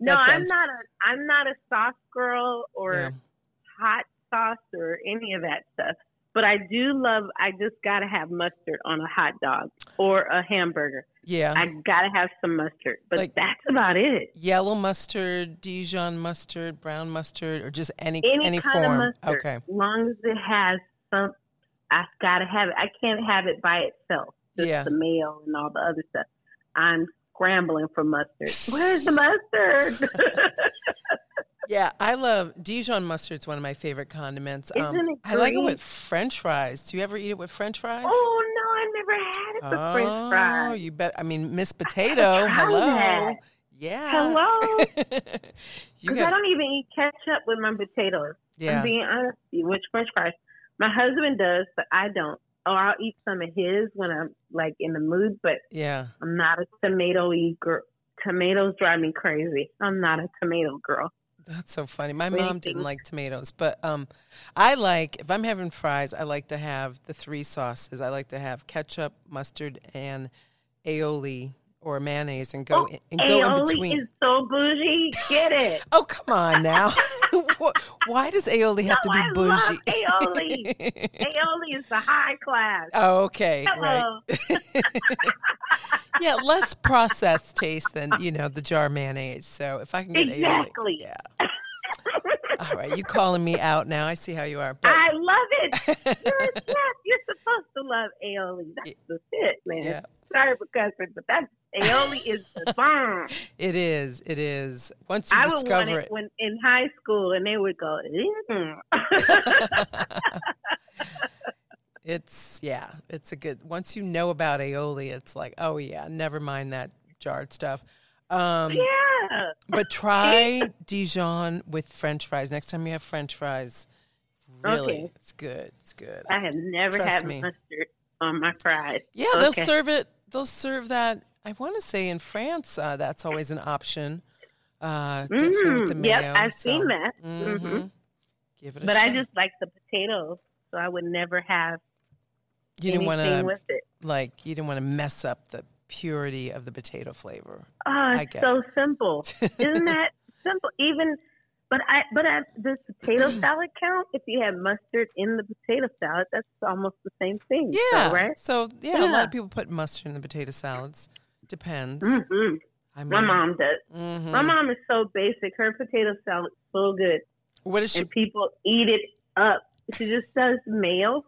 No, I'm not a sauce girl or hot sauce or any of that stuff. But I do love, I just got to have mustard on a hot dog or a hamburger. Yeah. I got to have some mustard, but like that's about it. Yellow mustard, Dijon mustard, brown mustard, or just any kind form. Of mustard. Okay. As long as it has some, I've got to have it. I can't have it by itself. Just the mayo and all the other stuff. I'm scrambling for mustard. Where's the mustard? Yeah, I love Dijon mustard's one of my favorite condiments. Isn't it great? I like it with French fries. Do you ever eat it with French fries? Oh, no, I never had it with French fries. Oh, you bet. I mean, Miss Potato, hello. That. Yeah. Hello. Because I don't even eat ketchup with my potatoes. Yeah. I'm being honest with you, with French fries. My husband does, but I don't. Oh, I'll eat some of his when I'm, like, in the mood, but I'm not a tomato-y girl. Tomatoes drive me crazy. I'm not a tomato girl. That's so funny. My mom didn't like tomatoes, but I like, if I'm having fries, I like to have the three sauces. I like to have ketchup, mustard, and aioli or mayonnaise and go in between. Aioli is so bougie. Get it. Oh, come on now. Why does aioli have to be bougie? I love aioli. Aioli is the high class. Oh, okay. Hello. Right. Yeah, less processed taste than, the jar mayonnaise. So if I can get aioli. Yeah. All right, you calling me out now. I see how you are. But I love it. You're a chef. You're supposed to love aioli. That's the shit, man. Yeah. Sorry for cussing, but that's aioli is the bomb. It is. Once you discover it. I would want it in high school, and they would go, It's a good, once you know about aioli, it's like, oh yeah, never mind that jarred stuff. Yeah. But try Dijon with French fries. Next time you have French fries, really, okay. It's good. It's good. I have never mustard on my fries. Yeah, okay. They'll serve it. They'll serve that. I want to say in France, that's always an option. To with the mayo. Yep, I've seen that. Mm-hmm. Give it a shot. I just like the potatoes, so I would never have anything with it. Like, you didn't want to mess up the purity of the potato flavor. Oh, it's so simple. Isn't that simple? Even, but does potato salad count? If you have mustard in the potato salad, that's almost the same thing. Yeah. So, right? So, yeah, a lot of people put mustard in the potato salads. Depends. Mm-hmm. I mean, my mom does. Mm-hmm. My mom is so basic. Her potato salad's so good. What is she? And people eat it up. She just does mayo,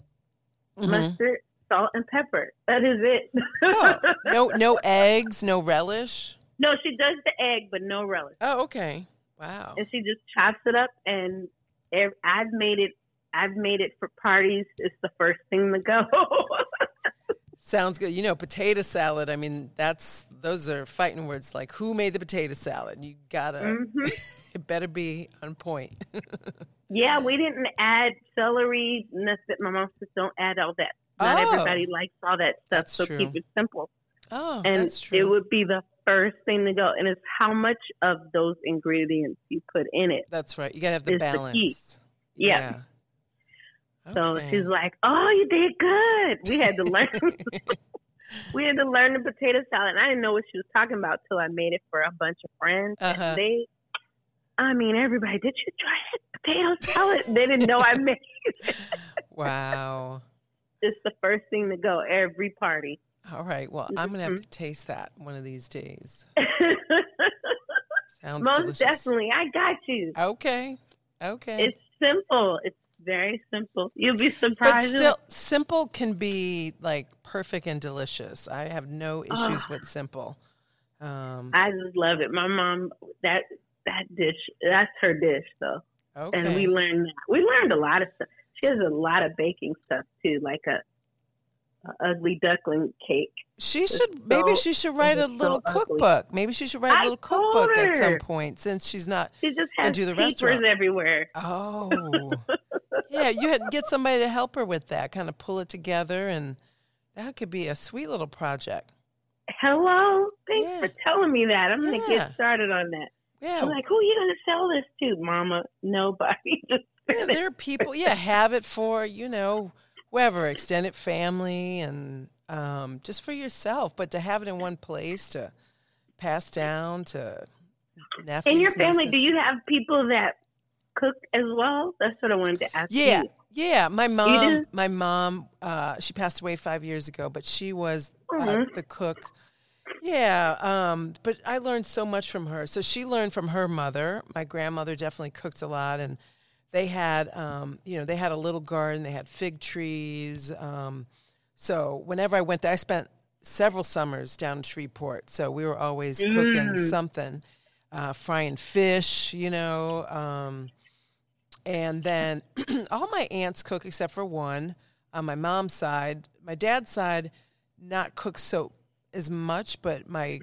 mustard, salt, and pepper. That is it. Oh. No eggs, no relish? No, she does the egg, but no relish. Oh, okay. Wow. And she just chops it up, and I've made it for parties. It's the first thing to go. Sounds good. You know, potato salad, I mean, those are fighting words. Like, who made the potato salad? You gotta, it better be on point. Yeah, we didn't add celery. Nothing. My mom says don't add all that. Not everybody likes all that stuff, that's so true. Keep it simple. Oh, and that's true. It would be the first thing to go. And it's how much of those ingredients you put in it. That's right. You gotta have the balance. The yeah. So she's like, "Oh, you did good." We had to learn. We had to learn the potato salad, and I didn't know what she was talking about till I made it for a bunch of friends. Uh-huh. And everybody, did you try that potato salad? They didn't know I made it. Wow! It's the first thing to go every party. All right. Well, I'm gonna have to taste that one of these days. Sounds most delicious. Definitely. I got you. Okay. It's simple. It's very simple. You'll be surprised. But still, simple can be like perfect and delicious. I have no issues with simple. I just love it. My mom, that dish, that's her dish though. Okay. And we learned a lot of stuff. She has a lot of baking stuff too, like a ugly duckling cake. Maybe she should write a little cookbook. Maybe she should write a little cookbook at some point, since she's not into the restaurant. She just has papers everywhere. Oh. Yeah, you had to get somebody to help her with that, kind of pull it together, and that could be a sweet little project. Hello? Thanks for telling me that. I'm going to get started on that. Yeah. I'm like, who are you going to sell this to, Mama? Nobody. There are people, have it for, whoever, extended family, and just for yourself. But to have it in one place to pass down to nephews. In your family, do you have people that cook as well? That's what I wanted to ask you. Yeah, my mom, she passed away 5 years ago, but she was the cook. Yeah, but I learned so much from her. So she learned from her mother. My grandmother definitely cooked a lot, and they had, they had a little garden. They had fig trees. So whenever I went there, I spent several summers down in Shreveport. So we were always cooking something, frying fish, and then all my aunts cook except for one on my mom's side. My dad's side, not cook so as much, but my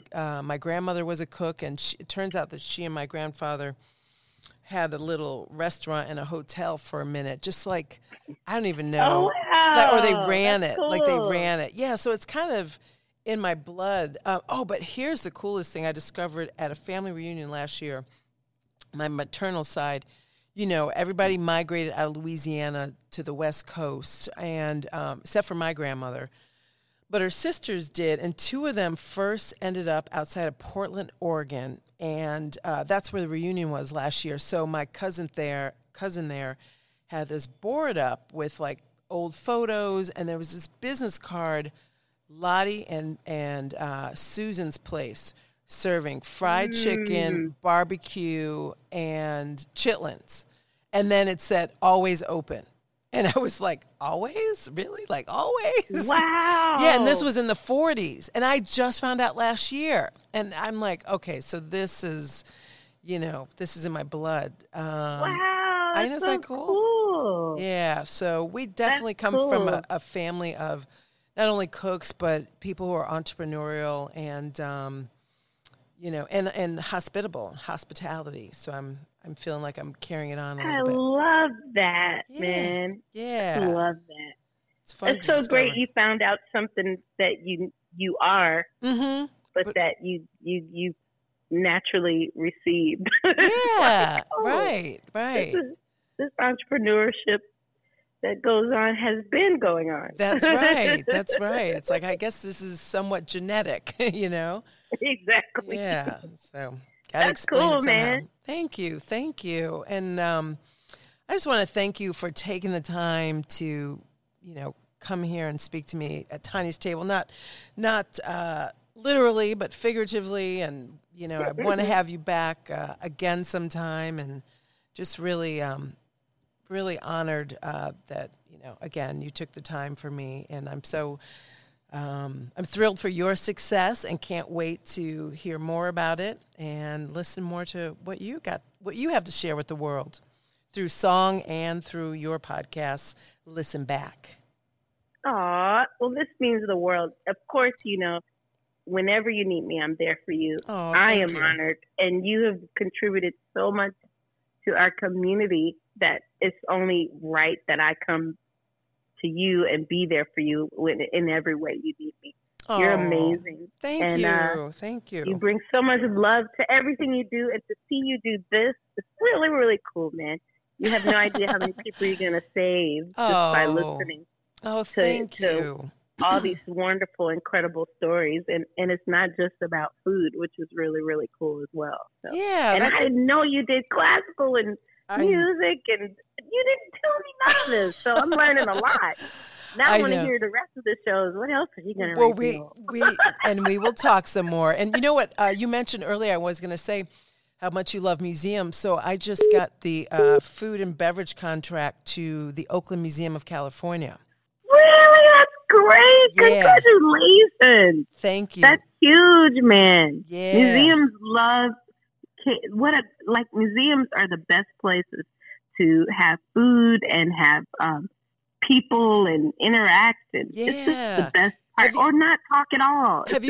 grandmother was a cook, and it turns out that she and my grandfather had a little restaurant and a hotel for a minute, just like, I don't even know. Oh, wow. Or they ran it. Cool. Like they ran it. Yeah, so it's kind of in my blood. But here's the coolest thing I discovered at a family reunion last year. My maternal side, everybody migrated out of Louisiana to the West Coast, and except for my grandmother. But her sisters did, and two of them first ended up outside of Portland, Oregon, and that's where the reunion was last year. So my cousin there had this board up with, like, old photos, and there was this business card, Lottie and Susan's Place, serving fried chicken, barbecue, and chitlins. And then it said, always open. And I was like, always? Really? Like, always? Wow. Yeah, and this was in the 40s. And I just found out last year. And I'm like, okay, so this is, this is in my blood. Wow. I know, it's so cool. Oh. Yeah, so we definitely come from a family of not only cooks, but people who are entrepreneurial and, you know, and hospitality. So I'm feeling like I'm carrying it on a little bit. I love that, man. Yeah. I love that. It's fun. It's so great you found out something that you are, mm-hmm. but that you naturally received. Yeah, like, right. This entrepreneurship that goes on has been going on. That's right. It's like, I guess this is somewhat genetic, you know? Exactly. Yeah, so gotta explain it somehow. That's cool, man. Thank you. And I just want to thank you for taking the time to, you know, come here and speak to me at Tanya's Table. Not literally, but figuratively. And, you know, I want to have you back again sometime, and just really, really honored that, you know, again, you took the time for me. And I'm so, I'm thrilled for your success and can't wait to hear more about it and listen more to what you have to share with the world through song and through your podcast, Listen Back. Aw, well, this means the world. Of course, you know, whenever you need me, I'm there for you. Oh, I am honored. And you have contributed so much to our community that it's only right that I come to you and be there for you in every way you need me. Oh, you're amazing. Thank you. You bring so much love to everything you do, and to see you do this, it's really, really cool, man. You have no idea how many people you're going to save just by listening. Oh, thank you. All these wonderful, incredible stories. And it's not just about food, which is really, really cool as well. So. Yeah. And I didn't know you did classical and music, and you didn't tell me none of this. So I'm learning a lot. Now I want to hear the rest of the shows. What else are you going to reveal? And we will talk some more. And you know what? You mentioned earlier, I was going to say how much you love museums. So I just got the food and beverage contract to the Oakland Museum of California. Really? That's great. Yeah. Congratulations. Thank you. That's huge, man. Yeah. Museums love museums are the best places to have food and have people and interact, and it's just the best part, or not talk at all. Have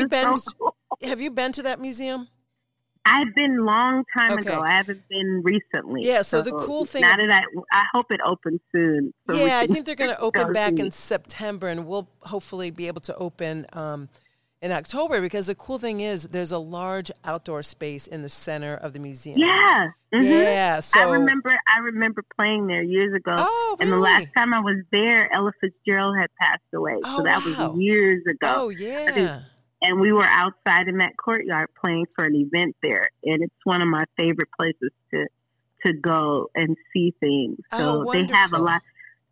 you been to that museum? I've been long time ago. I haven't been recently. Yeah, so the cool thing... I hope it opens soon. So I think they're going to open back in September, and we'll hopefully be able to open in October, because the cool thing is there's a large outdoor space in the center of the museum. Yeah. Mm-hmm. Yeah, so... I remember playing there years ago. Oh, really? And the last time I was there, Ella Fitzgerald had passed away. Oh, so that was years ago. Oh, yeah. And we were outside in that courtyard playing for an event there. And it's one of my favorite places to go and see things. So they have a lot.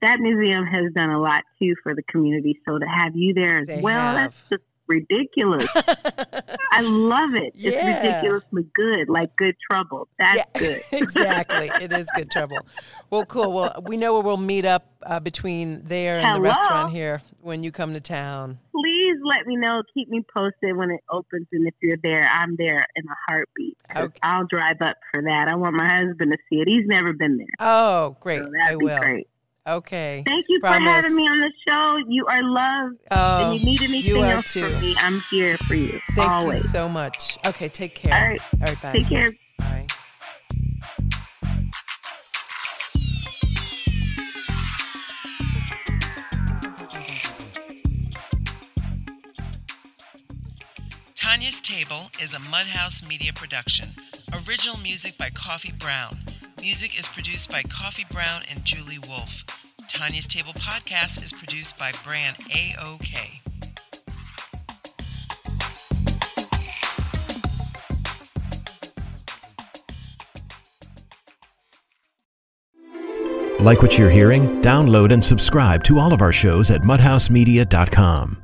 That museum has done a lot, too, for the community. So to have you there as well, that's just ridiculous. I love it. Yeah. It's ridiculously good, like good trouble. That's good. Exactly. It is good trouble. Well, cool. Well, we know where we'll meet up between there and the restaurant here when you come to town. Please let me know. Keep me posted when it opens. And if you're there, I'm there in a heartbeat. Okay. I'll drive up for that. I want my husband to see it. He's never been there. Oh, great. So that'd be great. Okay. Thank you for having me on the show. You are loved. Oh, and you need anything else from me, I'm here for you. Thank you so much. Okay, take care. All right, bye. Take care. Bye. Tanya's Table is a Mudhouse Media production. Original music by Coffee Browne. Music is produced by Coffee Browne and Julie Wolf. Tanya's Table podcast is produced by Brand AOK. Like what you're hearing? Download and subscribe to all of our shows at mudhousemedia.com.